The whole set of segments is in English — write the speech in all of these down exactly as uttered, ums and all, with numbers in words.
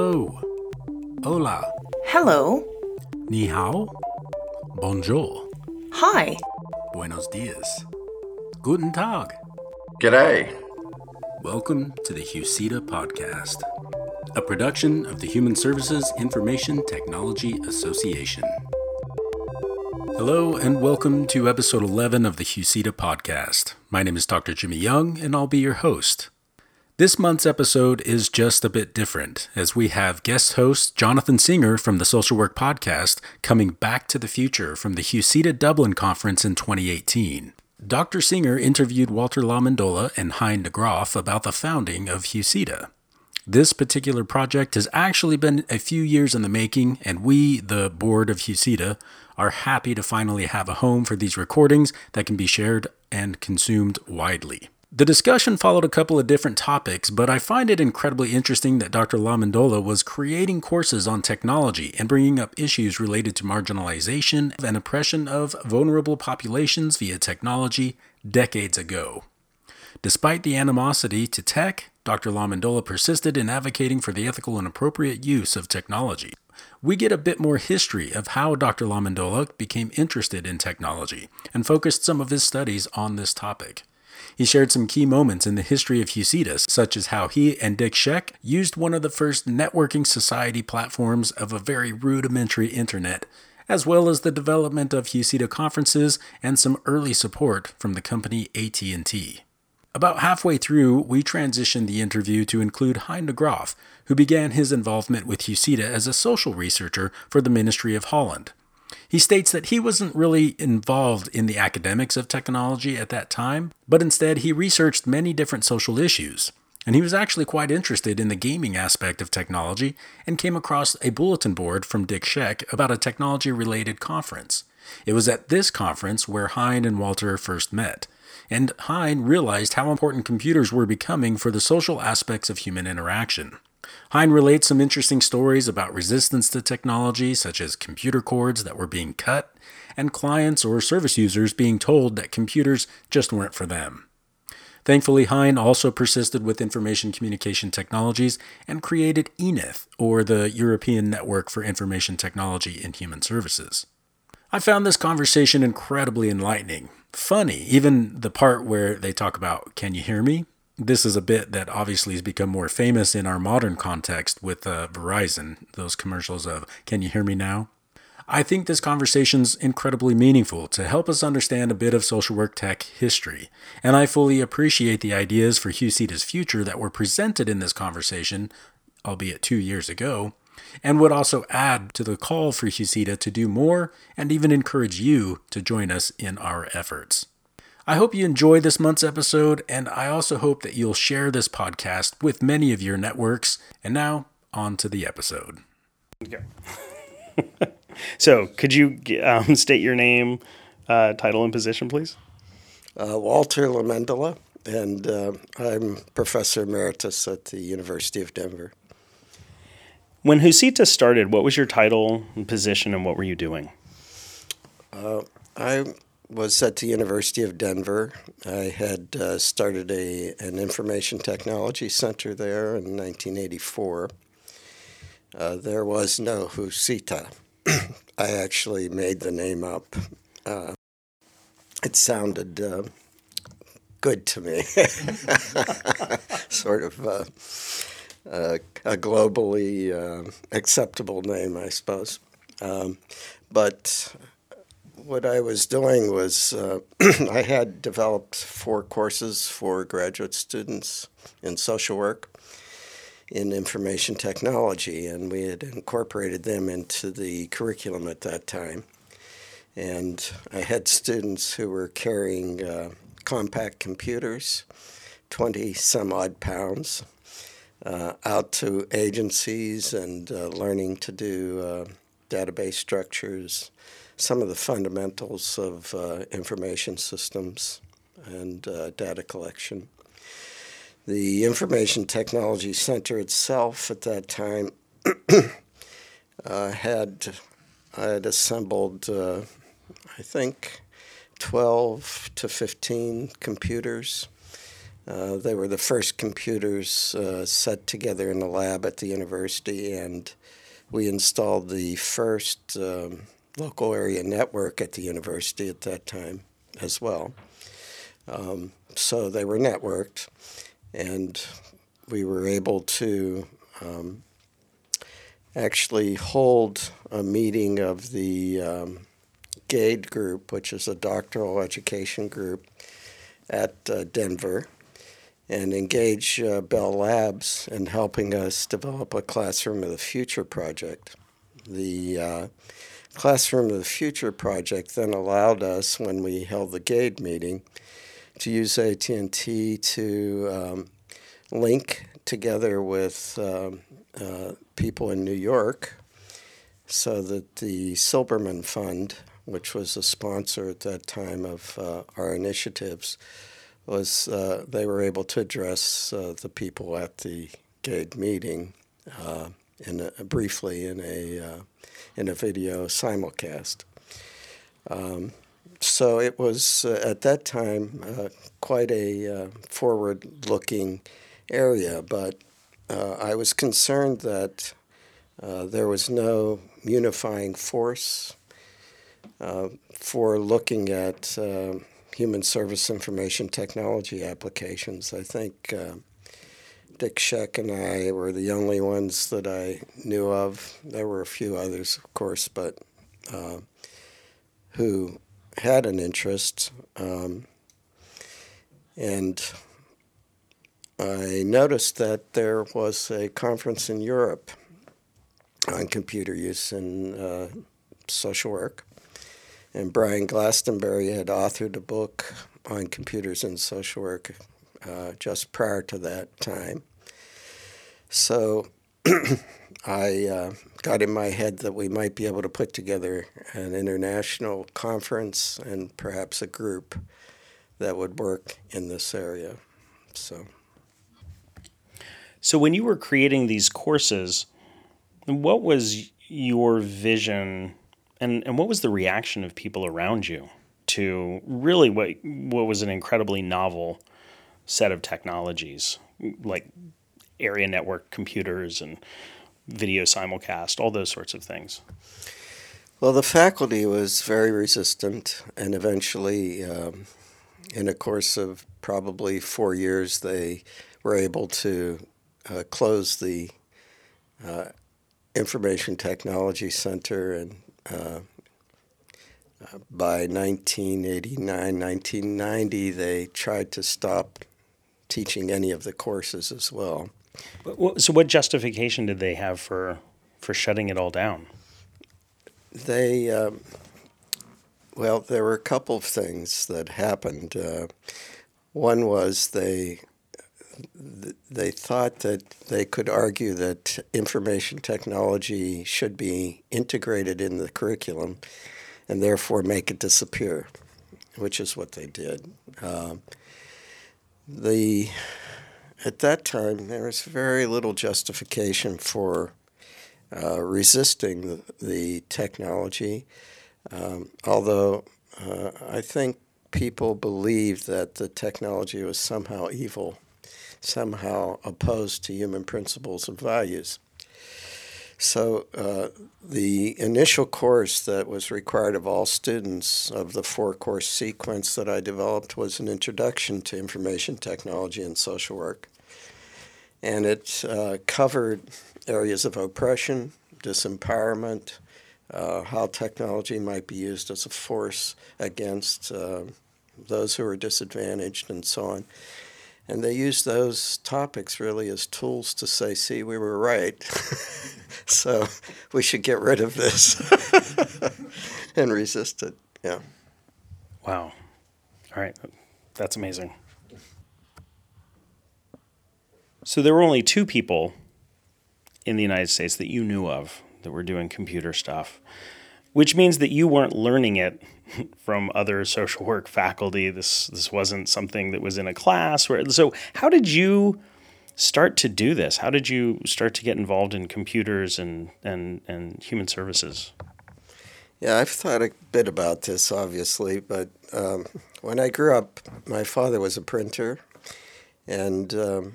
Hello. Hola. Hello. Ni hao. Bonjour. Hi. Buenos dias. Guten Tag. G'day. Welcome to the HUSITA Podcast, a production of the Human Services Information Technology Association. Hello and welcome to episode eleven of the HUSITA Podcast. My name is Doctor Jimmy Young and I'll be your host. This month's episode is just a bit different, as we have guest host Jonathan Singer from the Social Work Podcast coming back to the future from the HUSITA Dublin conference in twenty eighteen. Doctor Singer interviewed Walter LaMendola and Hein DeGraaf about the founding of HUSITA. This particular project has actually been a few years in the making, and we, the board of HUSITA, are happy to finally have a home for these recordings that can be shared and consumed widely. The discussion followed a couple of different topics, but I find it incredibly interesting that Doctor LaMendola was creating courses on technology and bringing up issues related to marginalization and oppression of vulnerable populations via technology decades ago. Despite the animosity to tech, Doctor LaMendola persisted in advocating for the ethical and appropriate use of technology. We get a bit more history of how Doctor LaMendola became interested in technology and focused some of his studies on this topic. He shared some key moments in the history of HUSITA, such as how he and Dick Schoech used one of the first networking society platforms of a very rudimentary internet, as well as the development of HUSITA conferences and some early support from the company A T and T. About halfway through, we transitioned the interview to include Hein DeGraaf, who began his involvement with HUSITA as a social researcher for the Ministry of Holland. He states that he wasn't really involved in the academics of technology at that time, but instead he researched many different social issues. And he was actually quite interested in the gaming aspect of technology and came across a bulletin board from Dick Schoech about a technology-related conference. It was at this conference where Hein and Walter first met, and Hein realized how important computers were becoming for the social aspects of human interaction. Hein relates some interesting stories about resistance to technology, such as computer cords that were being cut, and clients or service users being told that computers just weren't for them. Thankfully, Hein also persisted with information communication technologies and created E N I T H, or the European Network for Information Technology in Human Services. I found this conversation incredibly enlightening, funny, even the part where they talk about, "Can you hear me?" This is a bit that obviously has become more famous in our modern context with uh, Verizon, those commercials of, "Can you hear me now?" I think this conversation's incredibly meaningful to help us understand a bit of social work tech history, and I fully appreciate the ideas for HUSITA's future that were presented in this conversation, albeit two years ago, and would also add to the call for HUSITA to do more and even encourage you to join us in our efforts. I hope you enjoy this month's episode, and I also hope that you'll share this podcast with many of your networks. And now, on to the episode. Okay. So, could you um, state your name, uh, title, and position, please? Uh, Walter LaMendola, and uh, I'm Professor Emeritus at the University of Denver. When HUSITA started, what was your title and position, and what were you doing? Uh, I... was at the University of Denver. I had uh, started a an information technology center there in nineteen eighty-four. Uh, there was no HUSITA. I actually made the name up. Uh, it sounded uh, good to me, sort of uh, uh, a globally uh, acceptable name, I suppose. Um, but what I was doing was uh, I had developed four courses for graduate students in social work in information technology, and we had incorporated them into the curriculum at that time. And I had students who were carrying uh, compact computers, twenty some odd pounds, uh, out to agencies and uh, learning to do uh, database structures, some of the fundamentals of uh, information systems and uh, data collection. The Information Technology Center itself at that time uh, had, I had assembled, uh, I think, twelve to fifteen computers Uh, they were the first computers uh, set together in the lab at the university, and we installed the first um, local area network at the university at that time as well. Um, so they were networked, and we were able to um, actually hold a meeting of the um, GADE group, which is a doctoral education group at uh, Denver, and engage uh, Bell Labs in helping us develop a Classroom of the Future project. The uh, Classroom of the Future project then allowed us, when we held the GADE meeting, to use A T and T to um, link together with um, uh, people in New York so that the Silberman Fund, which was a sponsor at that time of uh, our initiatives, was uh, they were able to address uh, the people at the GADE meeting uh, in a, briefly in a uh, in a video simulcast. Um, so it was uh, at that time uh, quite a uh, forward-looking area, but uh, I was concerned that uh, there was no unifying force uh, for looking at uh, human service information technology applications. I think uh, Dick Schoech and I were the only ones that I knew of. There were a few others, of course, but uh, who had an interest. Um, and I noticed that there was a conference in Europe on computer use in uh, social work. And Brian Glastonbury had authored a book on computers and social work uh, just prior to that time. So I uh, got in my head that we might be able to put together an international conference and perhaps a group that would work in this area. So, so when you were creating these courses, what was your vision? And and what was the reaction of people around you to really what what was an incredibly novel set of technologies, like area network computers and video simulcast, all those sorts of things? Well, the faculty was very resistant, and eventually, um, in a course of probably four years, they were able to uh, close the uh, Information Technology Center and Uh, by nineteen eighty-nine, nineteen ninety, they tried to stop teaching any of the courses as well. So what justification did they have for, for shutting it all down? They, um, well, there were a couple of things that happened. Uh, one was they They thought that they could argue that information technology should be integrated in the curriculum and therefore make it disappear, which is what they did. Uh, the at that time, there was very little justification for uh, resisting the, the technology, um, although uh, I think people believed that the technology was somehow evil, somehow opposed to human principles and values. So uh, the initial course that was required of all students of the four-course sequence that I developed was an introduction to information technology and social work. And it uh, covered areas of oppression, disempowerment, uh, how technology might be used as a force against uh, those who are disadvantaged and so on. And they used those topics really as tools to say, see, we were right, so we should get rid of this and resist it. Yeah. Wow. All right. That's amazing. So there were only two people in the United States that you knew of that were doing computer stuff, which means that you weren't learning it from other social work faculty. This this wasn't something that was in a class. Where, so how did you start to do this? How did you start to get involved in computers and, and, and human services? Yeah, I've thought a bit about this, obviously. But um, when I grew up, my father was a printer. And um,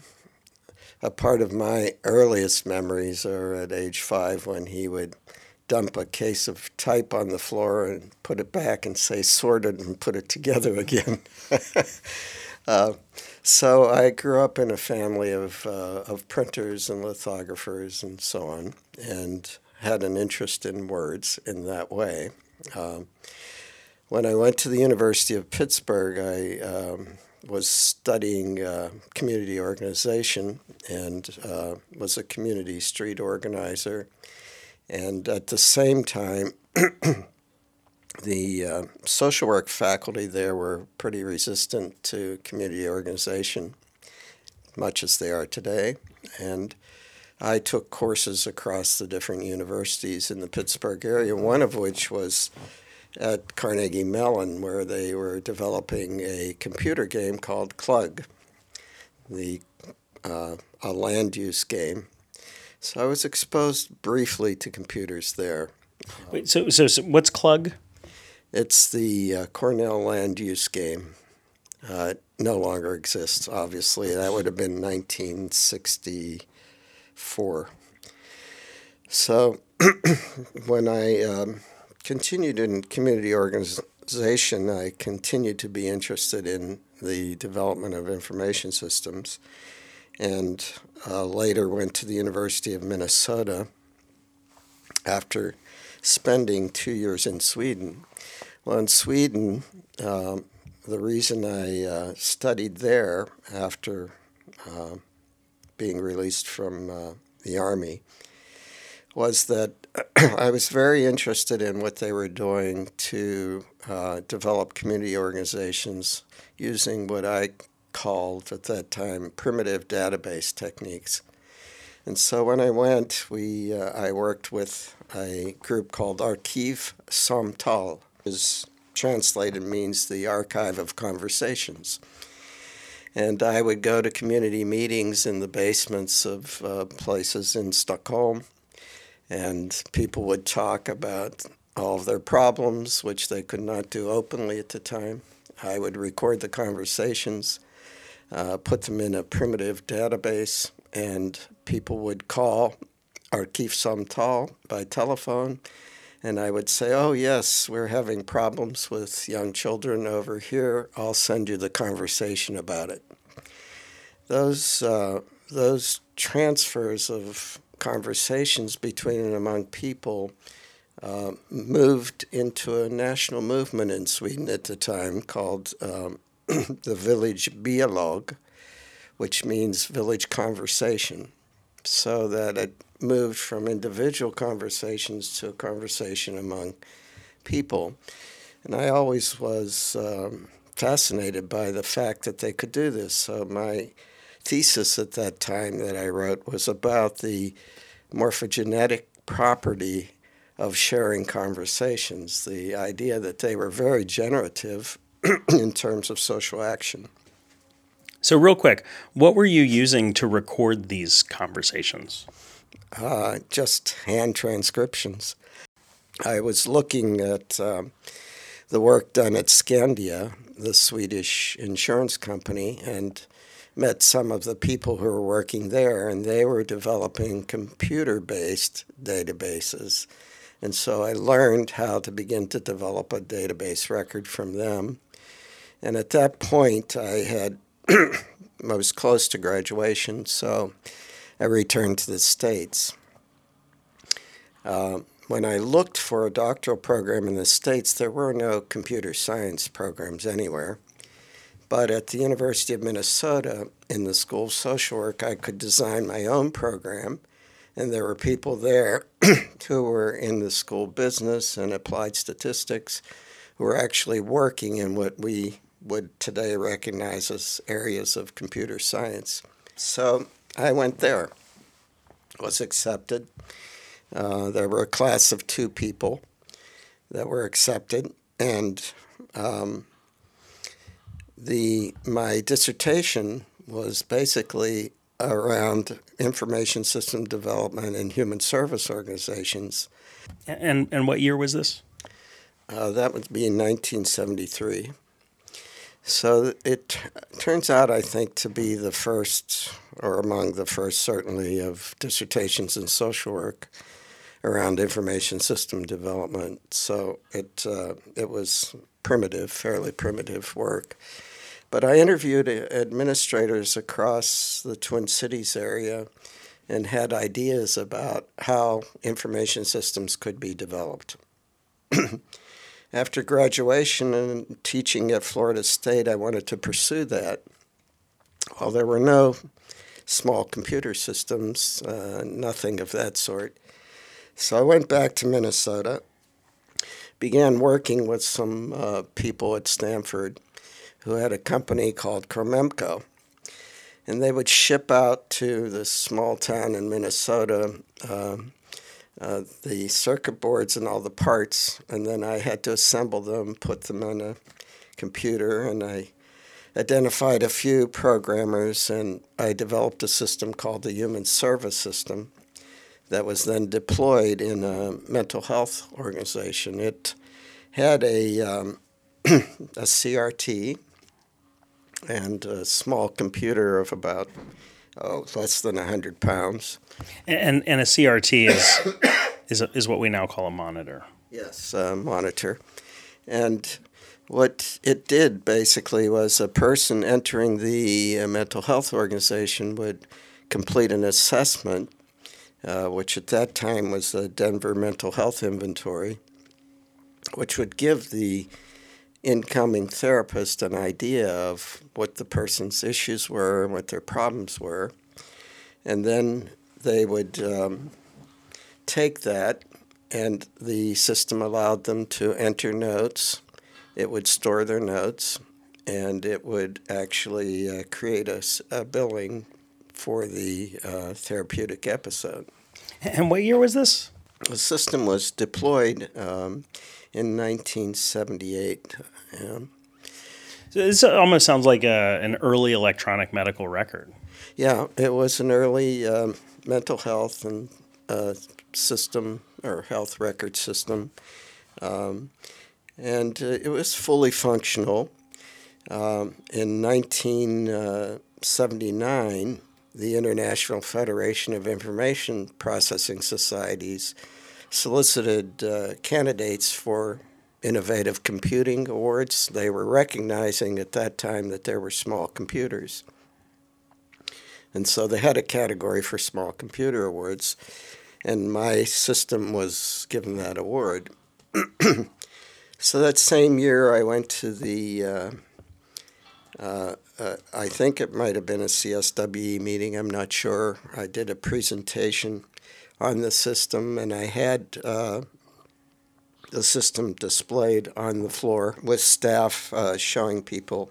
a part of my earliest memories are at age five when he would dump a case of type on the floor and put it back and say sort it and put it together again. uh, so I grew up in a family of uh, of printers and lithographers and so on, and had an interest in words in that way. Uh, when I went to the University of Pittsburgh, I um, was studying uh, community organization and uh, was a community street organizer. And at the same time, the uh, social work faculty there were pretty resistant to community organization, much as they are today. And I took courses across the different universities in the Pittsburgh area, one of which was at Carnegie Mellon, where they were developing a computer game called Clug, the uh, a land use game. So I was exposed briefly to computers there. Wait, so, so, so what's Clug? It's the uh, Cornell Land Use Game. Uh, it no longer exists, obviously. That would have been nineteen sixty-four. So when I um, continued in community organization, I continued to be interested in the development of information systems, and uh, later went to the University of Minnesota after spending two years in Sweden. Well, in Sweden, uh, the reason I uh, studied there after uh, being released from uh, the Army was that I was very interested in what they were doing to uh, develop community organizations using what I called at that time primitive database techniques. And so when I went, we uh, I worked with a group called Arkiv Samtal, which translated means the archive of conversations. And I would go to community meetings in the basements of uh, places in Stockholm, and people would talk about all of their problems, which they could not do openly at the time. I would record the conversations, Uh, put them in a primitive database, and people would call Arkiv Samtal by telephone, and I would say, oh, yes, we're having problems with young children over here. I'll send you the conversation about it. Those, uh, those transfers of conversations between and among people uh, moved into a national movement in Sweden at the time called um, the village dialog, which means village conversation, so that it moved from individual conversations to a conversation among people. And I always was um, fascinated by the fact that they could do this. So my thesis at that time that I wrote was about the morphogenetic property of sharing conversations, the idea that they were very generative in terms of social action. So real quick, what were you using to record these conversations? Uh, just hand transcriptions. I was looking at um, the work done at Scandia, the Swedish insurance company, and met some of the people who were working there, and they were developing computer-based databases. And so I learned how to begin to develop a database record from them. And at that point, I had I was close to graduation, so I returned to the States. Uh, when I looked for a doctoral program in the States, there were no computer science programs anywhere. But at the University of Minnesota, in the School of Social Work, I could design my own program, and there were people there who were in the school business and applied statistics who were actually working in what we would today recognize as areas of computer science. So I went there, was accepted. Uh, there were a class of two people that were accepted, and um, the my dissertation was basically around information system development and human service organizations. And and what year was this? Uh, that would be in nineteen seventy-three. So it turns out, I think, to be the first, or among the first certainly, of dissertations in social work around information system development. So it uh, it was primitive, fairly primitive work. But I interviewed administrators across the Twin Cities area and had ideas about how information systems could be developed. After graduation and teaching at Florida State, I wanted to pursue that. While there were no small computer systems, uh, nothing of that sort. So I went back to Minnesota, began working with some uh, people at Stanford who had a company called Cromemco. And they would ship out to this small town in Minnesota uh, uh, the circuit boards and all the parts, and then I had to assemble them, put them on a computer, and I identified a few programmers, and I developed a system called the Human Service System that was then deployed in a mental health organization. It had a, um, a C R T and a small computer of about oh, less than one hundred pounds. And and a C R T is is a, is what we now call a monitor. Yes, a monitor. And what it did basically was a person entering the mental health organization would complete an assessment, uh, which at that time was the Denver Mental Health Inventory, which would give the incoming therapist an idea of what the person's issues were and what their problems were. And then they would um, take that, and the system allowed them to enter notes. It would store their notes, and it would actually uh, create a, a billing for the uh, therapeutic episode. And what year was this? The system was deployed um, in nineteen seventy-eight. Yeah. So this almost sounds like a, an early electronic medical record. Yeah, it was an early um, mental health and uh, system or health record system, um, and uh, it was fully functional. Um, in nineteen seventy-nine, the International Federation of Information Processing Societies solicited uh, candidates for Innovative Computing Awards. They were recognizing at that time that there were small computers. And so they had a category for small computer awards, and my system was given that award. So that same year I went to the, uh, uh, uh, I think it might have been a C S W E meeting, I'm not sure. I did a presentation on the system, and I had uh, the system displayed on the floor with staff uh, showing people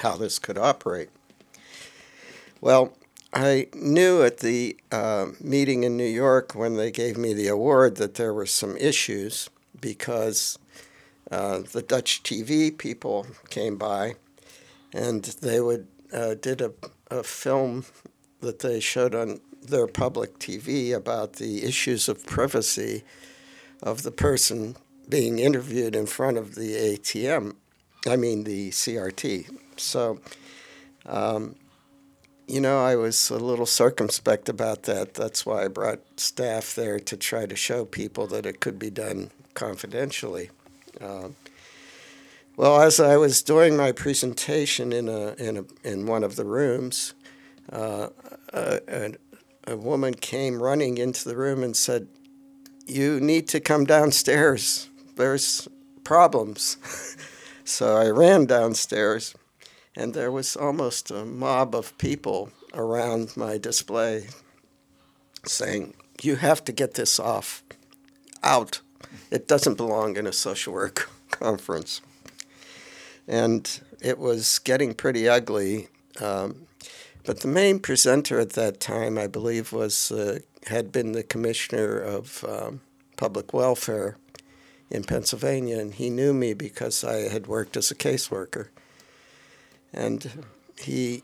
how this could operate. Well, I knew at the uh, meeting in New York when they gave me the award that there were some issues because uh, the Dutch T V people came by, and they would uh, did a, a film that they showed on their public T V about the issues of privacy of the person being interviewed in front of the A T M, I mean the C R T. So, um, you know, I was a little circumspect about that. That's why I brought staff there to try to show people that it could be done confidentially. Uh, well, as I was doing my presentation in a in a in one of the rooms, uh, a, a A woman came running into the room and said, "You need to come downstairs. There's problems." So I ran downstairs, and there was almost a mob of people around my display saying, "You have to get this off, out. It doesn't belong in a social work conference." And it was getting pretty ugly. Um, But the main presenter at that time, I believe, was uh, had been the commissioner of um, public welfare in Pennsylvania, and he knew me because I had worked as a caseworker. And he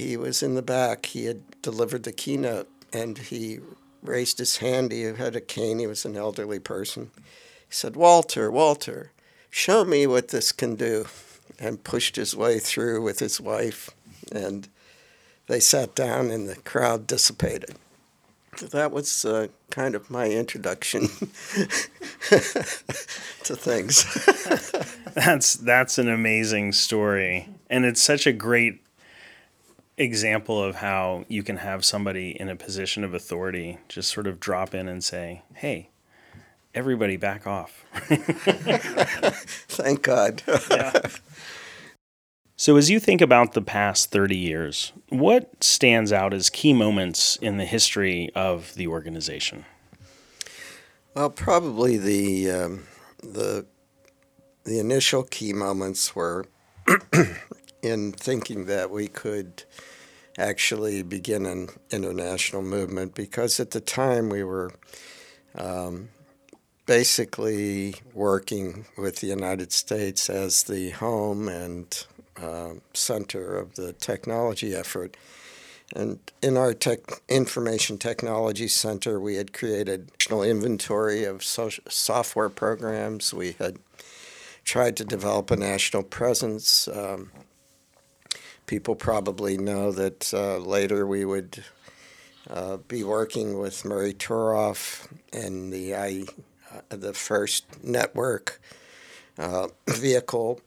he was in the back. He had delivered the keynote, and he raised his hand. He had a cane. He was an elderly person. He said, "Walter, Walter, show me what this can do." and pushed his way through with his wife, and they sat down and the crowd dissipated. That was uh, kind of my introduction to things. that's that's an amazing story, and it's such a great example of how you can have somebody in a position of authority just sort of drop in and say, hey, everybody back off. Thank God. Yeah. So as you think about the past thirty years, what stands out as key moments in the history of the organization? Well, probably the um, the the initial key moments were in thinking that we could actually begin an international movement, because at the time we were um, basically working with the United States as the home and Uh, center of the technology effort. And in our tech information technology center, we had created national inventory of social software programs. We had tried to develop a national presence. Um, people probably know that uh, later we would uh, be working with Murray Turoff and the I, uh, the first network uh, vehicle.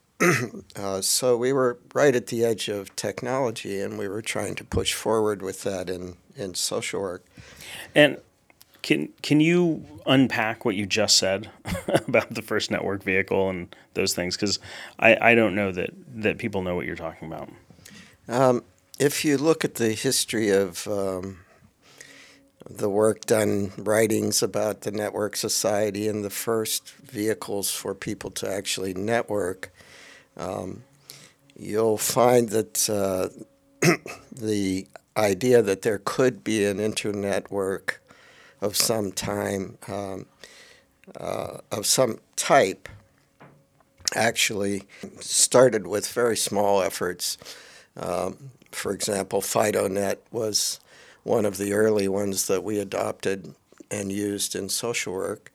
Uh, so we were right at the edge of technology, and we were trying to push forward with that in, in social work. And can can you unpack what you just said about the first network vehicle and those things? Because I, I don't know that, that people know what you're talking about. Um, if you look at the history of um, the work done, writings about the network society and the first vehicles for people to actually network, Um, you'll find that uh, the idea that there could be an internetwork of some time, um, uh, of some type, actually started with very small efforts. Um, for example, FidoNet was one of the early ones that we adopted and used in social work,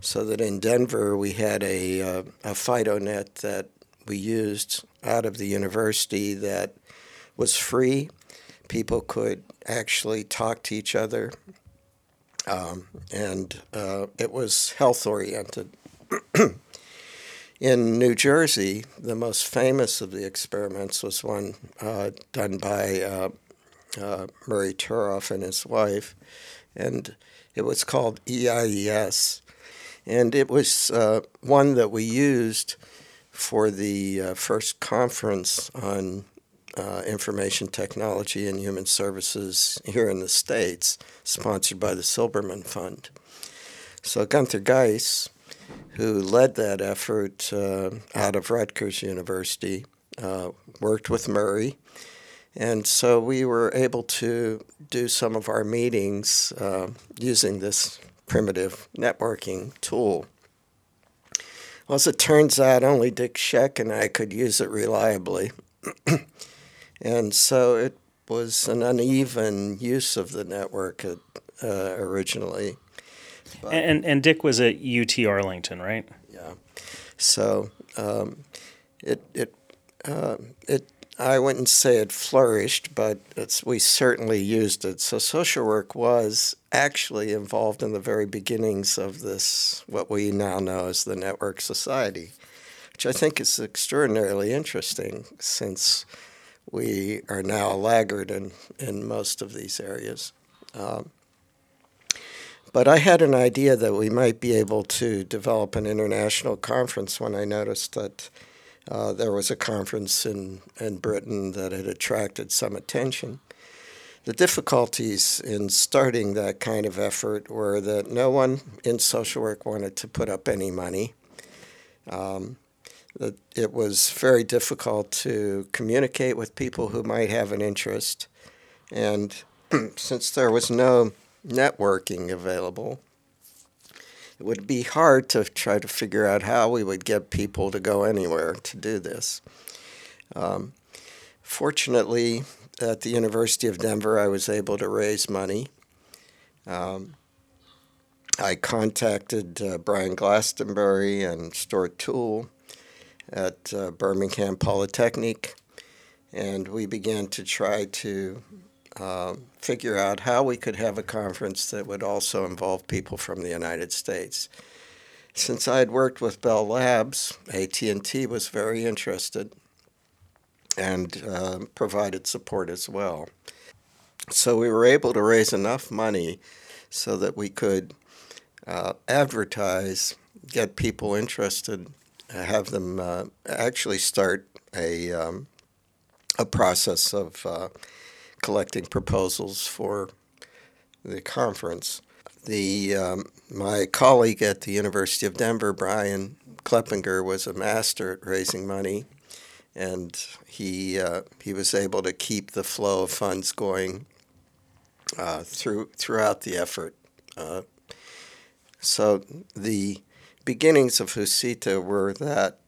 so that in Denver we had a, uh, a FidoNet that we used out of the university that was free. People could actually talk to each other, um, and uh, it was health-oriented. In New Jersey, the most famous of the experiments was one uh, done by uh, uh, Murray Turoff and his wife, and it was called E I E S. And it was uh, one that we used for the uh, first conference on uh, information technology and human services here in the States, sponsored by the Silberman Fund. So Gunther Geiss, who led that effort uh, out of Rutgers University, uh, worked with Murray. And so we were able to do some of our meetings uh, using this primitive networking tool. Well, as it turns out, only Dick Schoech and I could use it reliably. And so it was an uneven use of the network uh, originally. But, and and Dick was at U T Arlington, right? Yeah. So um, it it uh, it I wouldn't say it flourished, but it's, we certainly used it. So social work was actually involved in the very beginnings of this, what we now know as the network society, which I think is extraordinarily interesting since we are now a laggard in, in most of these areas. Um, but I had an idea that we might be able to develop an international conference when I noticed that uh, there was a conference in, in Britain that had attracted some attention. The difficulties in starting that kind of effort were that no one in social work wanted to put up any money. Um, that it was very difficult to communicate with people who might have an interest. And since there was no networking available, it would be hard to try to figure out how we would get people to go anywhere to do this. Um, fortunately, at the University of Denver, I was able to raise money. Um, I contacted uh, Brian Glastonbury and Stuart Toole, at uh, Birmingham Polytechnic, and we began to try to uh, figure out how we could have a conference that would also involve people from the United States. Since I had worked with Bell Labs, A T and T was very interested and uh, provided support as well. So we were able to raise enough money so that we could uh, advertise, get people interested, have them uh, actually start a um, a process of uh, collecting proposals for the conference. The um, my colleague at the University of Denver, Brian Kleppinger, was a master at raising money, and he uh, he was able to keep the flow of funds going uh, through throughout the effort. Uh, so the beginnings of Husita were that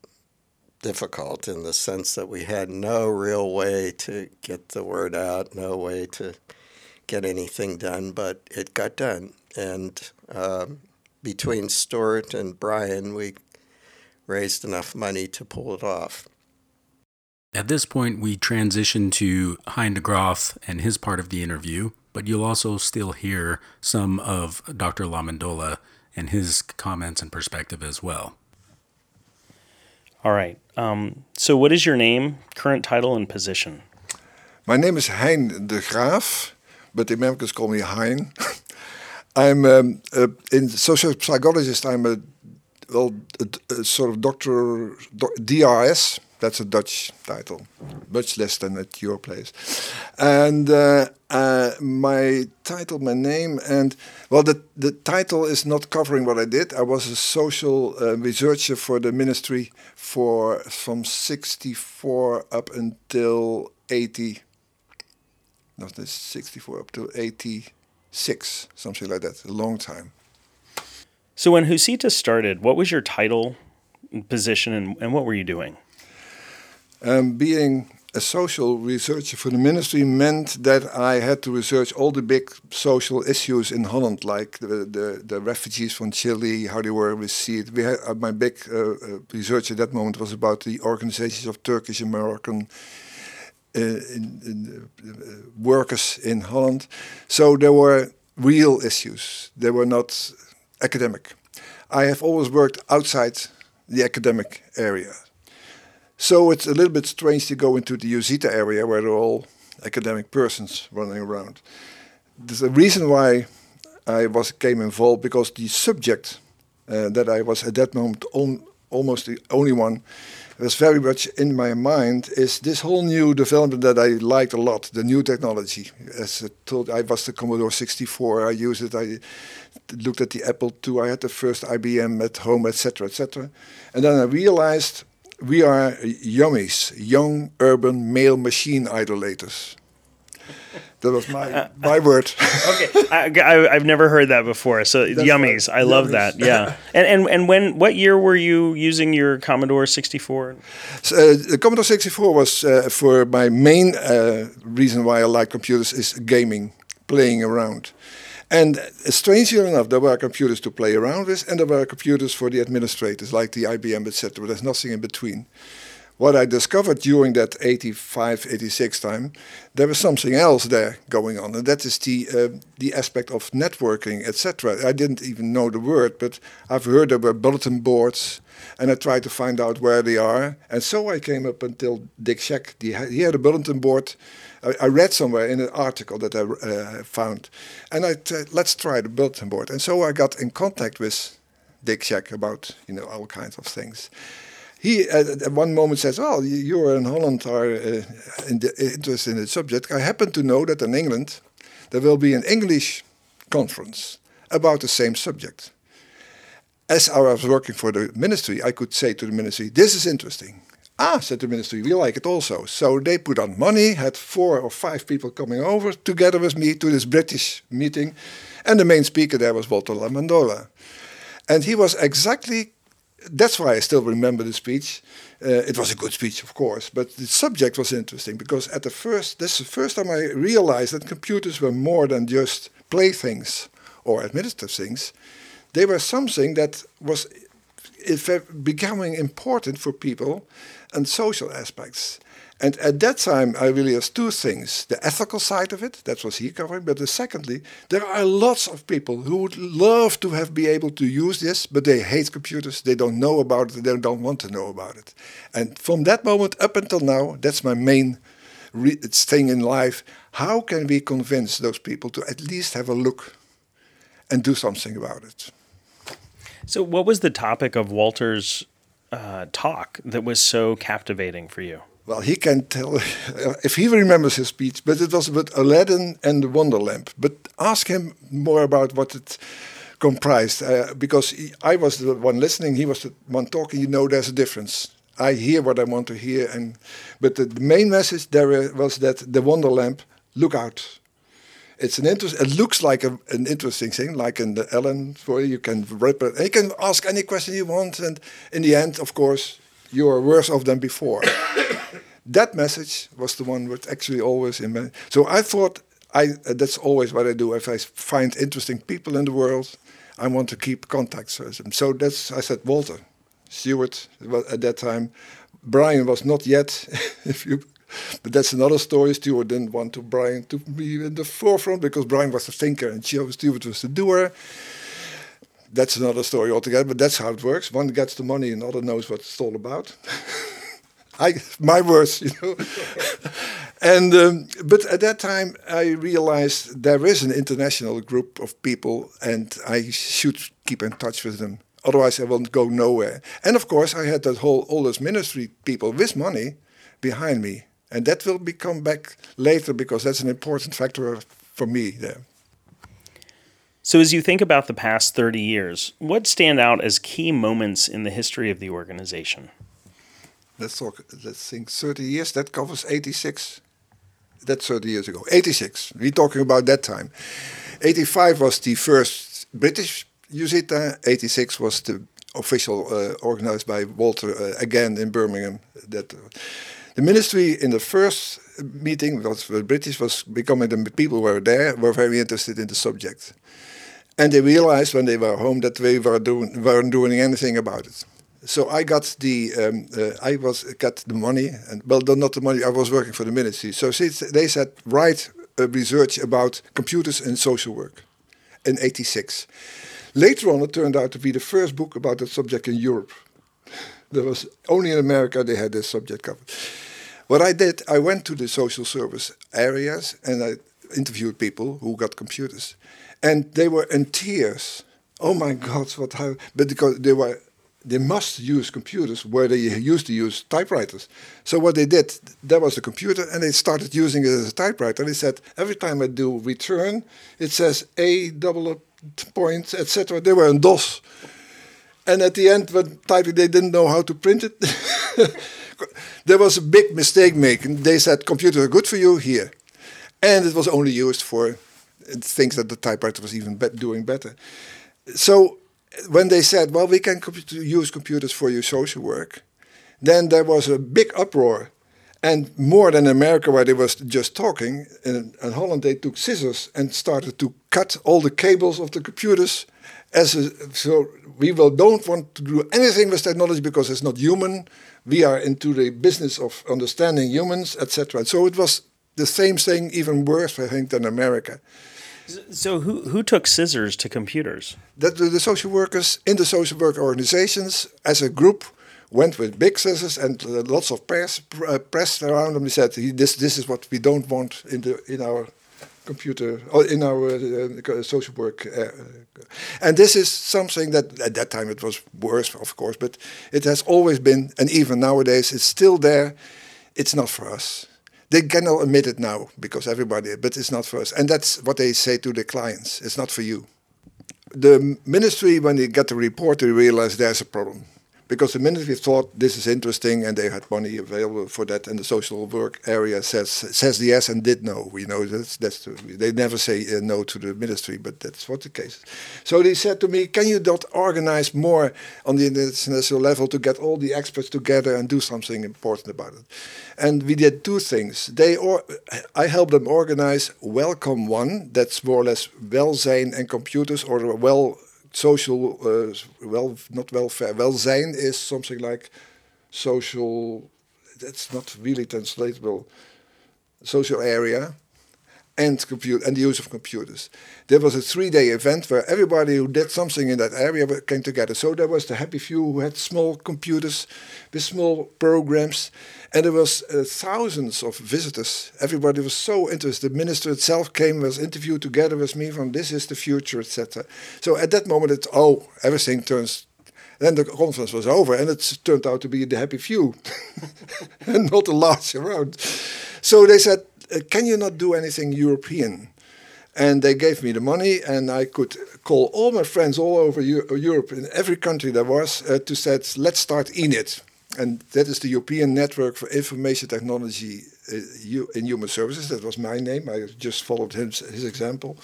difficult in the sense that we had no real way to get the word out, no way to get anything done, but it got done. And uh, between Stuart and Brian, we raised enough money to pull it off. At this point, we transition to Hein DeGraaf and his part of the interview, but you'll also still hear some of Doctor LaMendola and his comments and perspective as well. All right. Um, so what is your name, current title, and position? My name is Hein DeGraaf, but the Americans call me Hein. I'm um, uh, in social psychologist. I'm a, well, a, a sort of doctor, D R S. That's a Dutch title, much less than at your place. And uh, uh, my title, my name, and well, the the title is not covering what I did. I was a social uh, researcher for the ministry for from sixty-four up until eighty. Not this sixty-four up to eighty-six, something like that. A long time. So when Husita started, what was your title, position, and, and what were you doing? Um, being a social researcher for the ministry meant that I had to research all the big social issues in Holland, like the the, the refugees from Chile, how they were received. We had, uh, my big uh, uh, research at that moment was about the organizations of Turkish and Moroccan uh, in, in, uh, workers in Holland. So there were real issues. They were not academic. I have always worked outside the academic area. So it's a little bit strange to go into the Husita area where there are all academic persons running around. There's a reason why I was came involved, because the subject uh, that I was at that moment on, almost the only one that was very much in my mind is this whole new development that I liked a lot, the new technology. As I told, I was the Commodore sixty-four, I used it, I looked at the Apple two, I had the first I B M at home, et cetera, et cetera. And then I realized we are yummies, young urban male machine idolaters. That was my my word. Okay, I, I, I've never heard that before. So that's yummies, right. I love yummies. That. Yeah, and and and when what year were you using your Commodore sixty-four? So, uh, the Commodore sixty-four was uh, for my main uh, reason why I like computers is gaming, playing around. And strangely enough, there were computers to play around with, and there were computers for the administrators, like the I B M, et cetera. There's nothing in between. What I discovered during that eighty-five, eighty-six time, there was something else there going on, and that is the uh, the aspect of networking, et cetera. I didn't even know the word, but I've heard there were bulletin boards, and I tried to find out where they are. And so I came up until Dick Schoech. He had a bulletin board. I read somewhere in an article that I uh, found, and I t- let's try the bulletin board. And so I got in contact with Dick Schoech about, you know, all kinds of things. He at one moment says, "Well, you in Holland are uh, in the, interested in the subject. I happen to know that in England there will be an English conference about the same subject." As I was working for the ministry, I could say to the ministry, "This is interesting." Ah, said the ministry, "We like it also." So they put on money, had four or five people coming over together with me to this British meeting. And the main speaker there was Walter LaMendola. And he was exactly, that's why I still remember the speech. Uh, it was a good speech, of course, but the subject was interesting because at the first, this is the first time I realized that computers were more than just playthings or administrative things. They were something that was is becoming important for people and social aspects. And at that time, I really have two things. The ethical side of it, that was he covering, but the secondly, there are lots of people who would love to have be able to use this, but they hate computers, they don't know about it, they don't want to know about it. And from that moment up until now, that's my main re- thing in life. How can we convince those people to at least have a look and do something about it? So what was the topic of Walter's uh, talk that was so captivating for you? Well, he can tell if he remembers his speech, but it was about Aladdin and the Wonder Lamp. But ask him more about what it comprised, uh, because he, I was the one listening, he was the one talking. You know, there's a difference. I hear what I want to hear, and but the, the main message there was that the Wonder Lamp, look out. It's an interest. It looks like a, an interesting thing, like in the Ellen story. You can rip it. You can ask any question you want, and in the end, of course, you are worse off than before. That message was the one which actually always... In so I thought, I uh, that's always what I do. If I find interesting people in the world, I want to keep contact with them. So that's, I said, Walter, Stuart, well, at that time, Brian was not yet, if you... But that's another story. Stuart didn't want to Brian to be in the forefront because Brian was the thinker and Stuart was the doer. That's another story altogether, but that's how it works. One gets the money, another knows what it's all about. I, my words, you know. and um, But at that time, I realized there is an international group of people and I should keep in touch with them. Otherwise, I won't go nowhere. And of course, I had that whole, all those ministry people with money behind me. And that will be come back later because that's an important factor for me there. So as you think about the past thirty years, what stand out as key moments in the history of the organization? Let's talk, let's think thirty years, that covers eighty-six. That's thirty years ago, eighty-six. We're talking about that time. eighty-five was the first British USITA. eighty-six was the official uh, organized by Walter uh, again in Birmingham. That uh, the ministry in the first meeting was the British was becoming the people who were there were very interested in the subject, and they realized when they were home that they were doing weren't doing anything about it. So I got the um, uh, I was got the money and well not the money I was working for the ministry. So they said write a research about computers and social work in eighty-six. Later on, it turned out to be the first book about that subject in Europe. There was only in America they had this subject covered. What I did, I went to the social service areas and I interviewed people who got computers, and they were in tears. Oh my God! What? How? But because they were, they must use computers where they used to use typewriters. So what they did, there was a computer, and they started using it as a typewriter. They said every time I do return, it says a double point, et cetera. They were in DOS, and at the end, when typing, they didn't know how to print it. There was a big mistake making. They said, computers are good for you, here. And it was only used for things that the typewriter was even be- doing better. So when they said, well, we can comp- use computers for your social work, then there was a big uproar. And more than America, where they were just talking, in, in Holland they took scissors and started to cut all the cables of the computers. As a, so we will don't want to do anything with technology because it's not human. We are into the business of understanding humans, et cetera. So it was the same thing, even worse, I think, than America. So who who took scissors to computers? That the, the social workers in the social work organizations, as a group, went with big scissors and uh, lots of press pr- uh, press around them. They said, "This this is what we don't want in the in our computer or in our uh, social work." Uh, and this is something that at that time it was worse, of course, but it has always been, and even nowadays it's still there. It's not for us. They cannot admit it now because everybody. But it's not for us, and that's what they say to the clients. It's not for you. The ministry, when they got the report, they realized there's a problem. Because the ministry thought this is interesting and they had money available for that, and the social work area says says yes and did no. We know that's that's they never say no to the ministry, but that's what the case is. So they said to me, "Can you not organize more on the international level to get all the experts together and do something important about it?" And we did two things. They or I helped them organize Welcome One. That's more or less welzijn and computers, or well. social uh, well, not welfare, welzijn is something like social. That's not really translatable. Social area and compute and the use of computers. There was a three-day event where everybody who did something in that area came together. So there was the happy few who had small computers with small programs, and there was uh, thousands of visitors. Everybody was so interested. The minister itself came, was interviewed together with me from this is the future, et cetera. So at that moment, it, oh, everything turns. Then the conference was over, and it turned out to be the happy few, and not a large amount. So they said, can you not do anything European? And they gave me the money, and I could call all my friends all over Europe, in every country there was, uh, to say, let's start E N I T. And that is the European Network for Information Technology uh, in Human Services. That was my name. I just followed his, his example.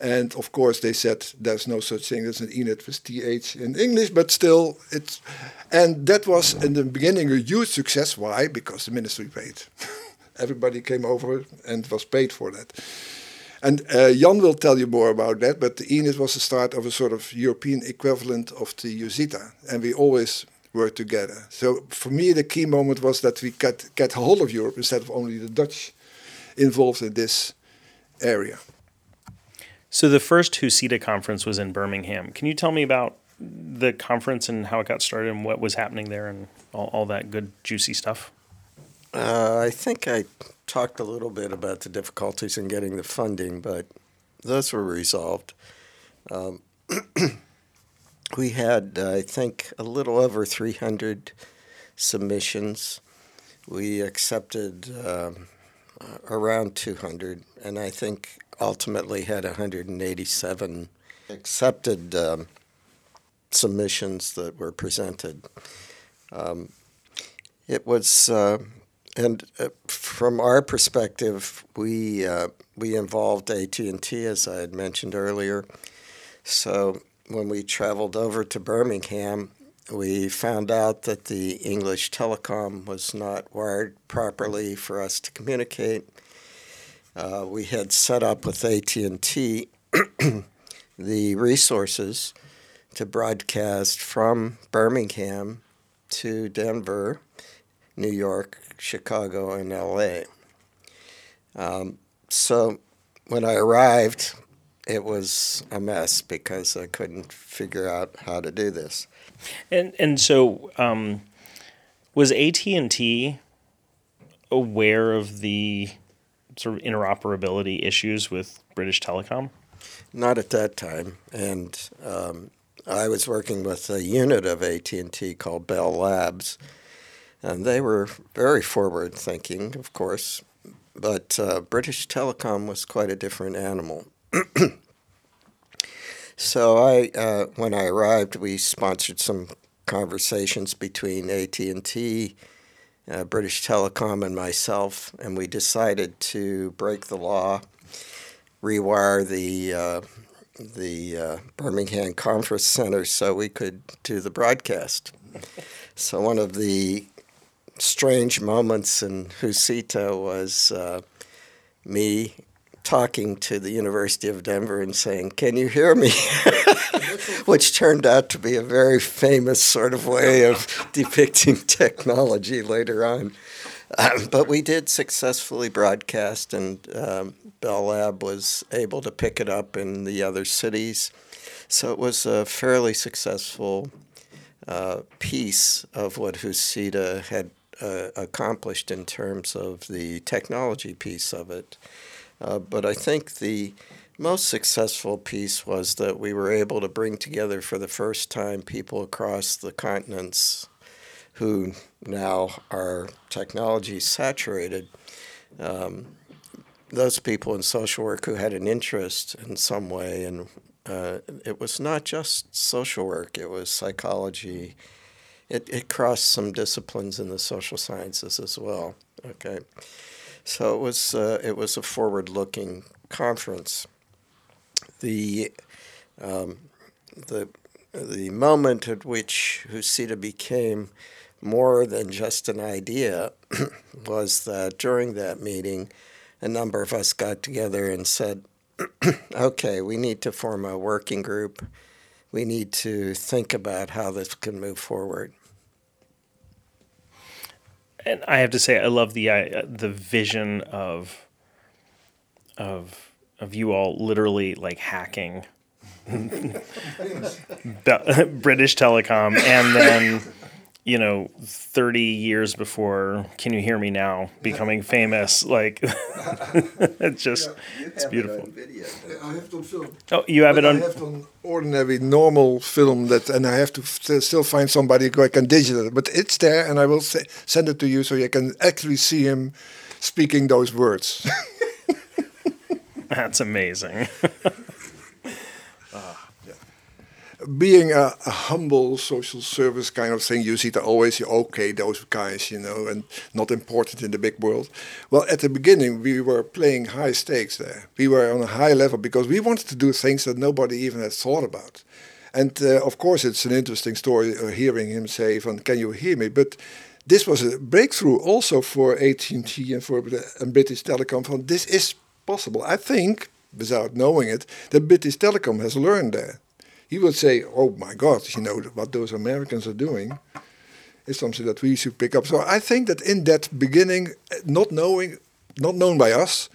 And, of course, they said there's no such thing as an E N I T with T H in English, but still, it's... And that was, in the beginning, a huge success. Why? Because the ministry paid. Everybody came over and was paid for that. And uh, Jan will tell you more about that, but the E N I T was the start of a sort of European equivalent of the U S I T A, and we always worked together. So, for me, the key moment was that we got, got the whole of Europe instead of only the Dutch involved in this area. So the first HUSITA conference was in Birmingham. Can you tell me about the conference and how it got started and what was happening there and all, all that good, juicy stuff? Uh, I think I talked a little bit about the difficulties in getting the funding, but those were resolved. Um, we had, uh, I think, a little over three hundred submissions. We accepted um, around two hundred, and I think ultimately had one hundred eighty-seven accepted um, submissions that were presented. Um, it was, uh, and uh, from our perspective, we uh, we involved A T and T, as I had mentioned earlier. So when we traveled over to Birmingham, we found out that the English telecom was not wired properly for us to communicate. Uh, we had set up with A T and T the resources to broadcast from Birmingham to Denver, New York, Chicago, and L A. Um, so when I arrived, it was a mess because I couldn't figure out how to do this. And and so um, was A T and T aware of the sort of interoperability issues with British Telecom? Not at that time. And um, I was working with a unit of A T and T called Bell Labs, and they were very forward-thinking, of course, but uh, British Telecom was quite a different animal. So I, uh, when I arrived, we sponsored some conversations between A T and T, Uh, British Telecom, and myself, and we decided to break the law, rewire the uh, the uh, Birmingham Conference Center so we could do the broadcast. So one of the strange moments in HUSITA was uh, me talking to the University of Denver and saying, "Can you hear me?" Which turned out to be a very famous sort of way of depicting technology later on. Um, but we did successfully broadcast, and um, Bell Lab was able to pick it up in the other cities. So it was a fairly successful uh, piece of what HUSITA had uh, accomplished in terms of the technology piece of it. Uh, but I think the most successful piece was that we were able to bring together for the first time people across the continents who now are technology saturated. Um, those people in social work who had an interest in some way, and uh, it was not just social work, it was psychology. It, it crossed some disciplines in the social sciences as well. Okay, so it was uh, it was a forward-looking conference. The um, the the moment at which HUSITA became more than just an idea was that during that meeting, a number of us got together and said, okay, we need to form a working group we need to think about how this can move forward. And I have to say, I love the uh, the vision of of of you all literally like hacking British Telecom, and then you know, thirty years before "Can You Hear Me Now" becoming famous. Like, it's just yeah, it's beautiful. It video, I have it on film. Oh, you have but it on. I have it on ordinary, normal film that, and I have to f- still find somebody who I can digital it. But it's there, and I will say, send it to you so you can actually see him speaking those words. That's amazing. Being a, a humble social service kind of thing, you see that always, okay, those guys, you know, and not important in the big world. Well, at the beginning, we were playing high stakes there. We were on a high level because we wanted to do things that nobody even had thought about. And, uh, of course, it's an interesting story uh, hearing him say, "Van, can you hear me?" But this was a breakthrough also for A T and T and for the, and British Telecom. Van, this is possible. I think, without knowing it, that British Telecom has learned that. He would say, "Oh my God, you know, what those Americans are doing is something that we should pick up." So I think that in that beginning, not knowing, not known by us,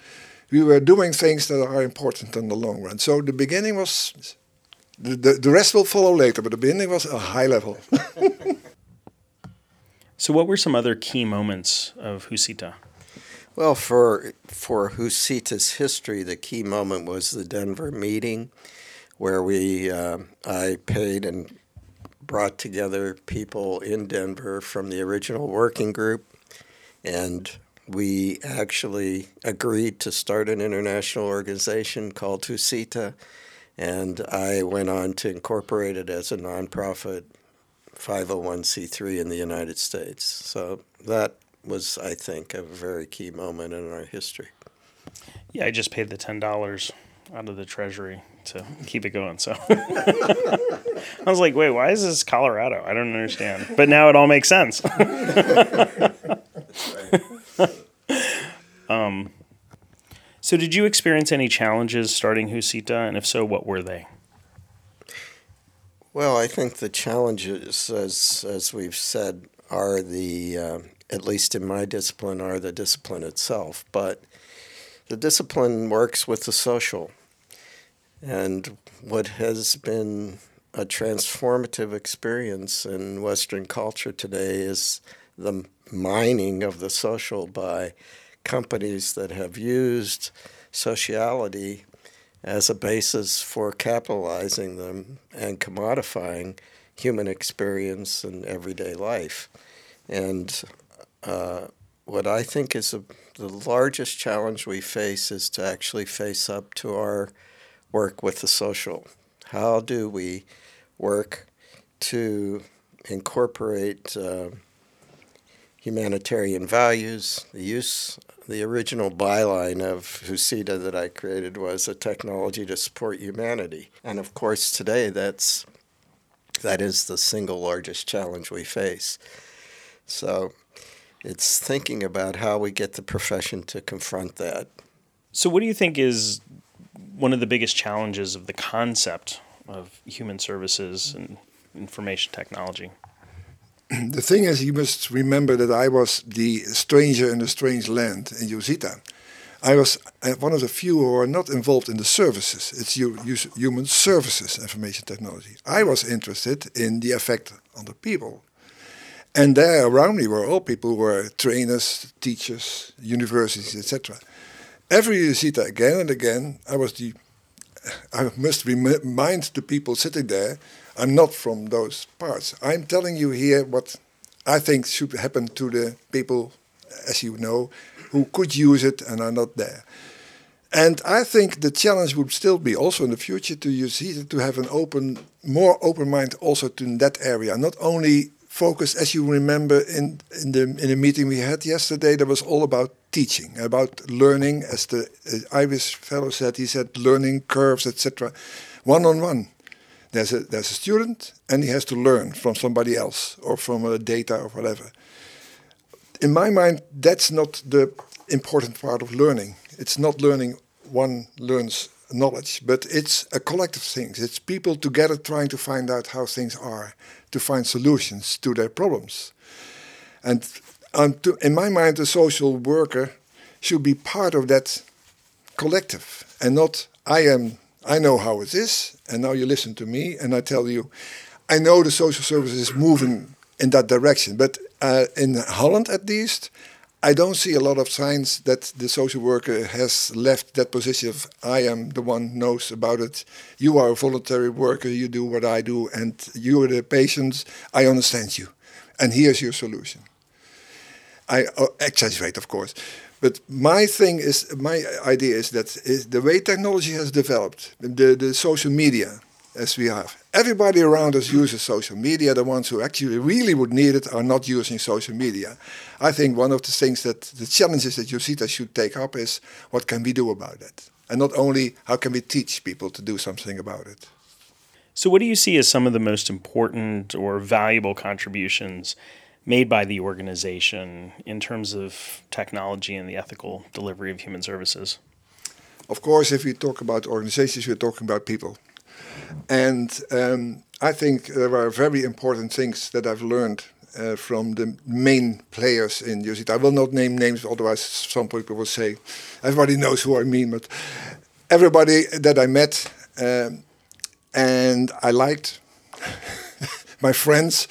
we were doing things that are important in the long run. So the beginning was, the, the, the rest will follow later, but the beginning was a high level. So what were some other key moments of Husita? Well, for, for Husita's history, the key moment was the Denver meeting, where we, uh, I paid and brought together people in Denver from the original working group, and we actually agreed to start an international organization called Husita, and I went on to incorporate it as a nonprofit five oh one c three in the United States. So that was, I think, a very key moment in our history. Yeah, I just paid the ten dollars out of the treasury to keep it going. So I was like, wait, why is this Colorado? I don't understand. But now it all makes sense. um, so did you experience any challenges starting Husita? And if so, what were they? Well, I think the challenges, as as we've said, are the, uh, at least in my discipline, are the discipline itself. But the discipline works with the social. And what has been a transformative experience in Western culture today is the mining of the social by companies that have used sociality as a basis for capitalizing them and commodifying human experience in everyday life. And uh, what I think is a, the largest challenge we face is to actually face up to our work with the social. How do we work to incorporate uh, humanitarian values? The use, the original byline of Husita that I created was a technology to support humanity. And of course today that's, that is the single largest challenge we face. So it's thinking about how we get the profession to confront that. So what do you think is one of the biggest challenges of the concept of human services and information technology? The thing is, you must remember that I was the stranger in a strange land in Husita. I was one of the few who are not involved in the services. It's human services information technology. I was interested in the effect on the people. And there around me were all people who were trainers, teachers, universities, et cetera. Every Husita, again and again, I was the. I must remind the people sitting there, I'm not from those parts. I'm telling you here what I think should happen to the people, as you know, who could use it and are not there. And I think the challenge would still be also in the future to Husita to have an open, more open mind also to that area, not only focused, as you remember, in in the in the meeting we had yesterday, that was all about teaching, about learning, as the uh, Irish fellow said. He said learning curves, et cetera. One on one, there's a there's a student, and he has to learn from somebody else or from uh, data or whatever. In my mind, that's not the important part of learning. It's not learning. One learns knowledge, but it's a collective thing. It's people together trying to find out how things are, to find solutions to their problems. And um, to, in my mind, a social worker should be part of that collective and not, I am, I know how it is, and now you listen to me and I tell you, I know the social service is moving in that direction, but uh, in Holland at least, I don't see a lot of signs that the social worker has left that position of I am the one who knows about it. You are a voluntary worker. You do what I do. And you are the patient. I understand you. And here's your solution. I uh, exaggerate, of course. But my thing is, my idea is that is the way technology has developed, the, the social media as we have. Everybody around us uses social media. The ones who actually really would need it are not using social media. I think one of the things that the challenges that Yosita should take up is what can we do about that? And not only how can we teach people to do something about it? So what do you see as some of the most important or valuable contributions made by the organization in terms of technology and the ethical delivery of human services? Of course, if we talk about organizations, we're talking about people. And um, I think there are very important things that I've learned uh, from the main players in Yosita. I will not name names, otherwise some people will say, everybody knows who I mean, but everybody that I met um, and I liked, my friends,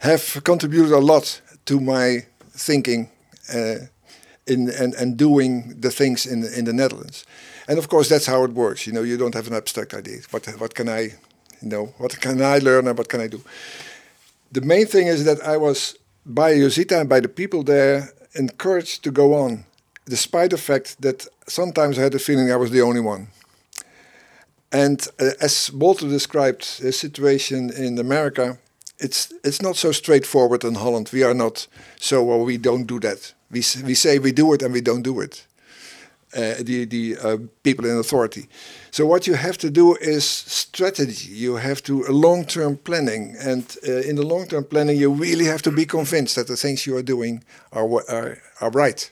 have contributed a lot to my thinking uh, in and, and doing the things in, in the Netherlands. And of course, that's how it works. You know, you don't have an abstract idea. What what can I, you know, what can I learn and what can I do? The main thing is that I was, by Yosita and by the people there, encouraged to go on, despite the fact that sometimes I had the feeling I was the only one. And uh, as Walter described the situation in America, it's it's not so straightforward in Holland. We are not so, well, we don't do that. We we say we do it and we don't do it. Uh, the the uh, people in authority. So what you have to do is strategy. You have to uh, long-term planning, and uh, in the long-term planning, you really have to be convinced that the things you are doing are are, are right.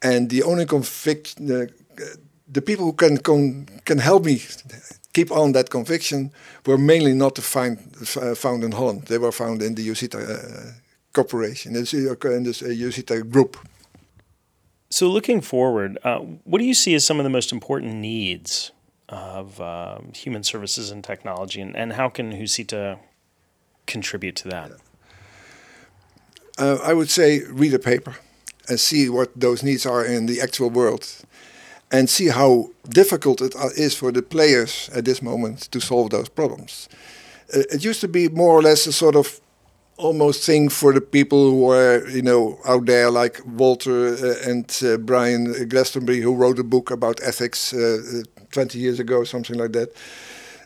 And the only conviction, uh, the people who can con- can help me keep on that conviction were mainly not to find, uh, found in Holland. They were found in the Yosita uh, corporation, in this uh, Yosita group. So looking forward, uh, what do you see as some of the most important needs of uh, human services and technology, and, and how can Yosita contribute to that? Uh, I would say read a paper and see what those needs are in the actual world and see how difficult it is for the players at this moment to solve those problems. Uh, it used to be more or less a sort of almost thing for the people who are, you know, out there, like Walter uh, and uh, Brian Glastonbury, who wrote a book about ethics uh, twenty years ago, something like that.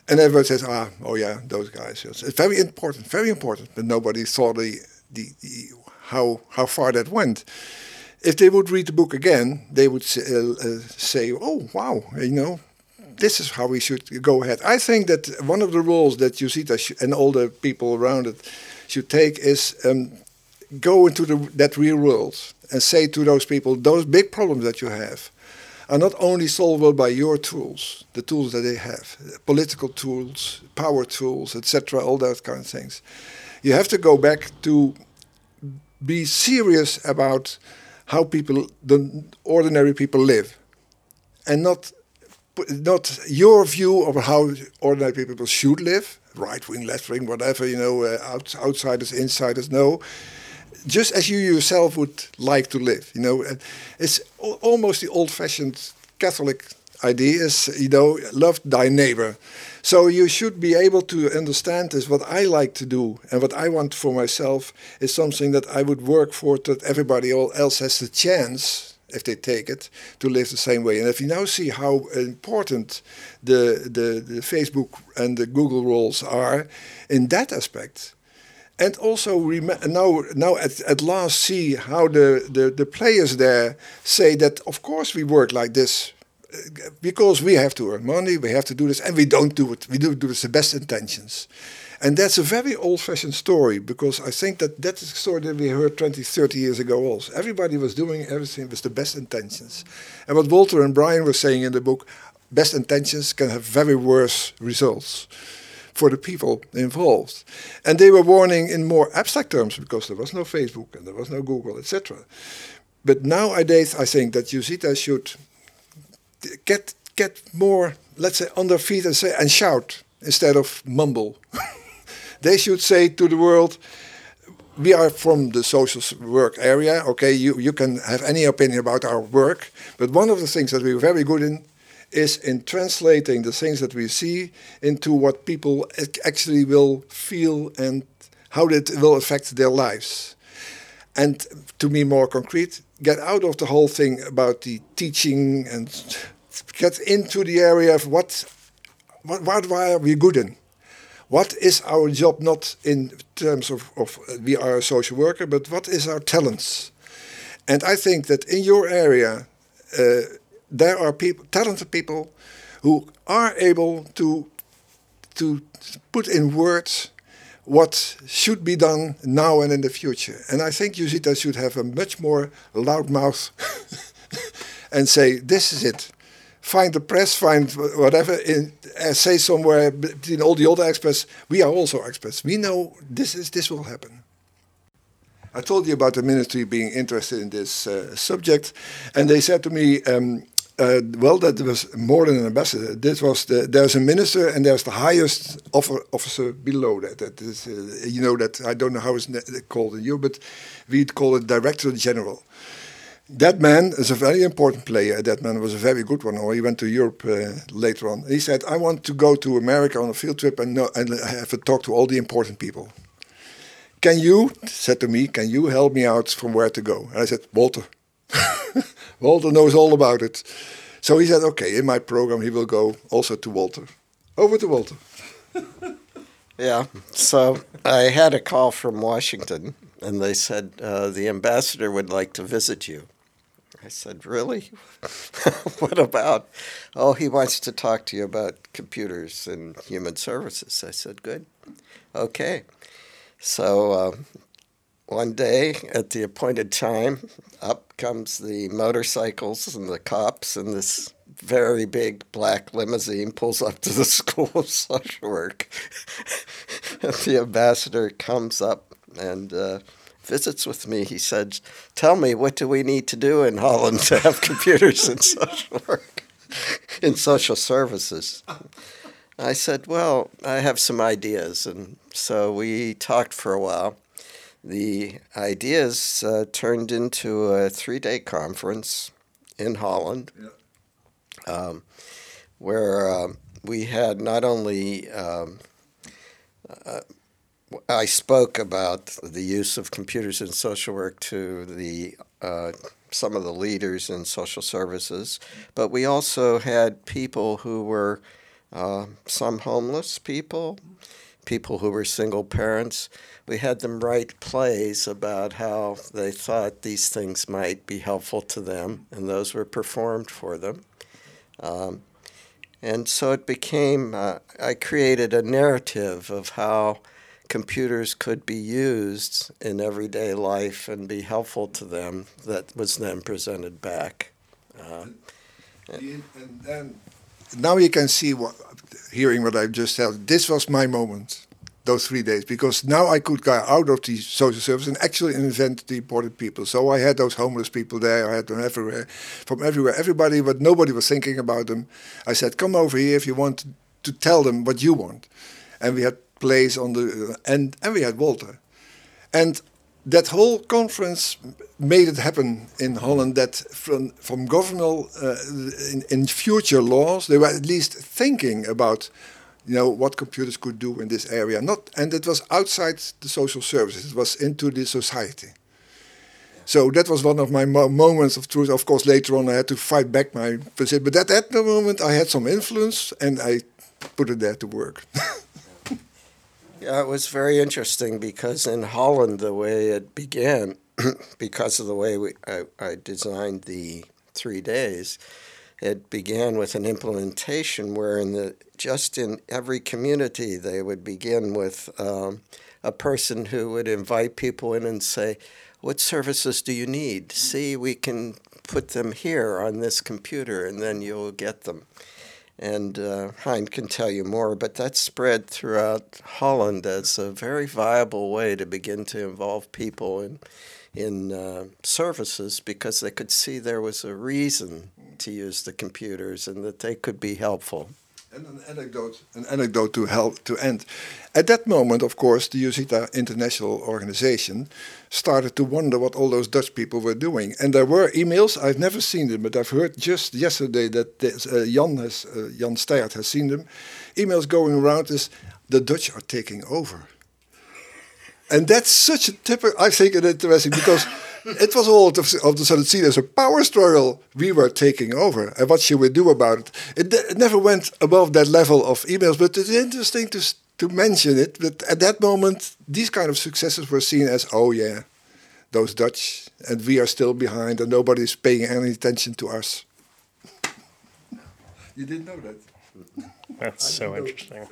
And everyone says, ah, oh yeah, those guys. It's very important, very important. But nobody saw the, the, the how how far that went. If they would read the book again, they would say, uh, uh, say oh, wow, you know, this is how we should go ahead. I think that one of the roles that Yosita sh- and all the people around it should take is um, go into the, that real world and say to those people, those big problems that you have are not only solvable by your tools, the tools that they have, political tools, power tools, et cetera, all those kind of things. You have to go back to be serious about how people, the ordinary people live and not Not your view of how ordinary people should live, right wing, left wing, whatever, you know, uh, out, outsiders, insiders, no. Just as you yourself would like to live, you know. It's al- almost the old-fashioned Catholic idea is, you know, love thy neighbor. So you should be able to understand this, what I like to do and what I want for myself is something that I would work for that everybody else has the chance, if they take it, to live the same way. And if you now see how important the, the, the Facebook and the Google roles are in that aspect, and also rem- now now at, at last see how the, the, the players there say that, of course we work like this, because we have to earn money, we have to do this, and we don't do it. We do do this the best intentions. And that's a very old-fashioned story, because I think that that's a story that we heard twenty, thirty years ago also. Everybody was doing everything with the best intentions. And what Walter and Brian were saying in the book, best intentions can have very worse results for the people involved. And they were warning in more abstract terms because there was no Facebook and there was no Google, et cetera. But nowadays, I think that UZITA should get get more, let's say, on their feet and say and shout instead of mumble. They should say to the world, we are from the social work area. Okay, you, you can have any opinion about our work, but one of the things that we're very good in is in translating the things that we see into what people actually will feel and how it will affect their lives. And to be more concrete, get out of the whole thing about the teaching and get into the area of what, what, what are we good in? What is our job, not in terms of, of we are a social worker, but what is our talents? And I think that in your area, uh, there are people, talented people who are able to, to put in words what should be done now and in the future. And I think UZITA should have a much more loud mouth and say, this is it. Find the press, find whatever, in, uh, say somewhere between all the other experts, we are also experts. We know this is this will happen. I told you about the ministry being interested in this uh, subject, and they said to me, um, uh, well, that was more than an ambassador. This was the, there's a minister and there's the highest offer, officer below that. That is, uh, you know that, I don't know how it's called in you, but we'd call it director general. That man is a very important player. That man was a very good one. Or he went to Europe uh, later on. He said, I want to go to America on a field trip and, no, and have a talk to all the important people. Can you, said to me, can you help me out from where to go? And I said, Walter. Walter knows all about it. So he said, okay, in my program he will go also to Walter. Over to Walter. Yeah, so I had a call from Washington, and they said, uh, the ambassador would like to visit you. I said, really? What about? Oh, he wants to talk to you about computers and human services. I said, good. Okay. So uh, one day at the appointed time, up comes the motorcycles and the cops, and this very big black limousine pulls up to the School of Social Work. And the ambassador comes up and uh, visits with me. He said, tell me, what do we need to do in Holland to have computers in social work, in social services? I said, well, I have some ideas. And so we talked for a while. The ideas uh, turned into a three-day conference in Holland, yeah. um, where uh, we had not only... Um, uh, I spoke about the use of computers in social work to the uh, some of the leaders in social services, but we also had people who were uh, some homeless people, people who were single parents. We had them write plays about how they thought these things might be helpful to them, and those were performed for them. Um, and so it became, uh, I created a narrative of how computers could be used in everyday life and be helpful to them. That was then presented back. Uh, and, and then, now you can see, what, hearing what I've just said, this was my moment, those three days, because now I could go out of the social service and actually invent the important people. So I had those homeless people there, I had them everywhere, from everywhere, everybody, but nobody was thinking about them. I said, come over here if you want to tell them what you want. And we had place on the and and we had Walter, and that whole conference made it happen in Holland. That from from governmental uh, in, in future laws they were at least thinking about, you know, what computers could do in this area. Not and it was outside the social services. It was into the society. So that was one of my mo- moments of truth. Of course, later on I had to fight back my position, but at that moment I had some influence and I put it there to work. Yeah, it was very interesting because in Holland, the way it began, because of the way we, I, I designed the three days, it began with an implementation where in the just in every community they would begin with um, a person who would invite people in and say, what services do you need? See, we can put them here on this computer and then you'll get them. And uh, Hein can tell you more, but that's spread throughout Holland as a very viable way to begin to involve people in in uh, services, because they could see there was a reason to use the computers and that they could be helpful. And an anecdote, an anecdote to help to end. At that moment, of course, the U S I T A International Organization started to wonder what all those Dutch people were doing. And there were emails. I've never seen them, but I've heard just yesterday that this, uh, Jan has uh, Jan Steijert has seen them. Emails going around is the Dutch are taking over. And that's such a typical, I think, an interesting because. It was all of the sudden seen as a power struggle. We were taking over, and what should we do about it? It, de- it never went above that level of emails, but it's interesting to to mention it. But at that moment, these kind of successes were seen as, oh yeah, those Dutch, and we are still behind, and nobody's paying any attention to us. You didn't know that. That's so interesting.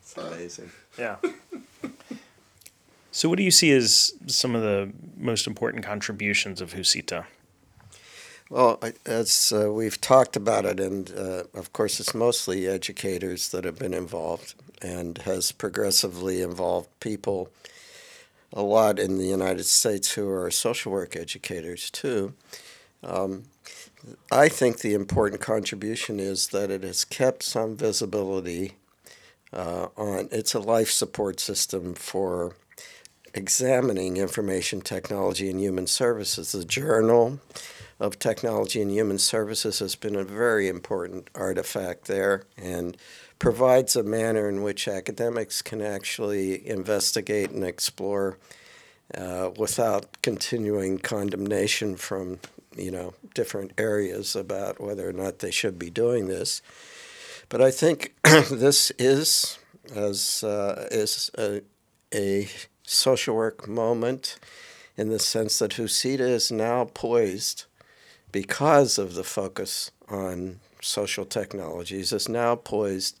It's amazing. Yeah. So what do you see as some of the most important contributions of U S I T A? Well, as uh, we've talked about it, and uh, of course it's mostly educators that have been involved and has progressively involved people a lot in the United States who are social work educators too. Um, I think the important contribution is that it has kept some visibility uh, on, it's a life support system for examining information technology and human services. The Journal of Technology and Human Services has been a very important artifact there and provides a manner in which academics can actually investigate and explore uh, without continuing condemnation from, you know, different areas about whether or not they should be doing this. But I think this is as uh, is a, a social work moment in the sense that U S I T A is now poised, because of the focus on social technologies, is now poised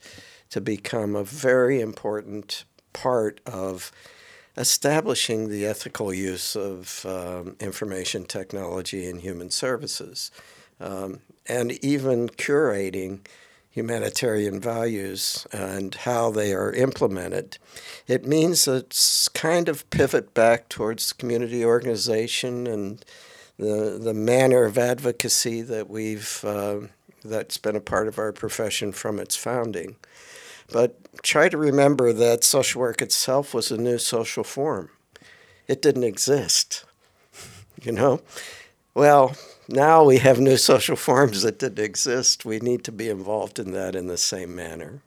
to become a very important part of establishing the ethical use of um, information technology in human services, um, and even curating humanitarian values and how they are implemented. It means a kind of pivot back towards community organization and the the manner of advocacy that we've uh, that's been a part of our profession from its founding. But try to remember that social work itself was a new social form. It didn't exist, you know? Well, now we have new social forms that didn't exist. We need to be involved in that in the same manner.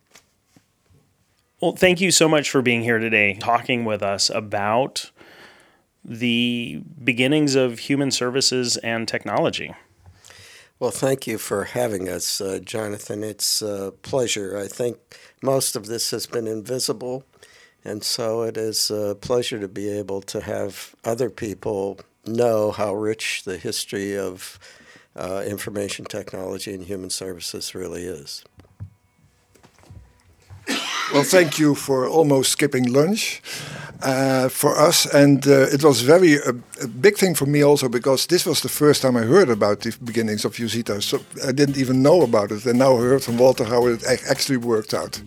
Well, thank you so much for being here today, talking with us about the beginnings of human services and technology. Well, thank you for having us, uh, Jonathan. It's a pleasure. I think most of this has been invisible, and so it is a pleasure to be able to have other people know how rich the history of uh, information technology and human services really is. Well, thank you for almost skipping lunch uh, for us. And uh, it was very uh, a big thing for me also, because this was the first time I heard about the beginnings of U S I T A. So I didn't even know about it. And now I heard from Walter how it actually worked out.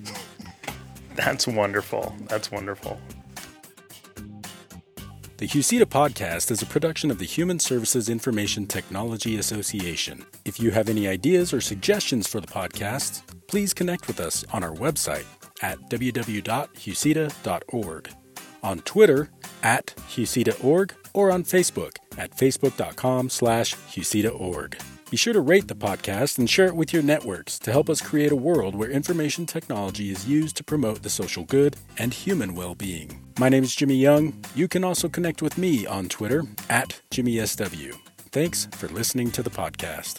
That's wonderful. That's wonderful. The U S I T A podcast is a production of the Human Services Information Technology Association. If you have any ideas or suggestions for the podcast, please connect with us on our website at w w w dot u s i t a dot org, on Twitter at U S I T A dot org, or on Facebook at facebook dot com slash U S I T A dot org. Be sure to rate the podcast and share it with your networks to help us create a world where information technology is used to promote the social good and human well-being. My name is Jimmy Young. You can also connect with me on Twitter at Jimmy S W. Thanks for listening to the podcast.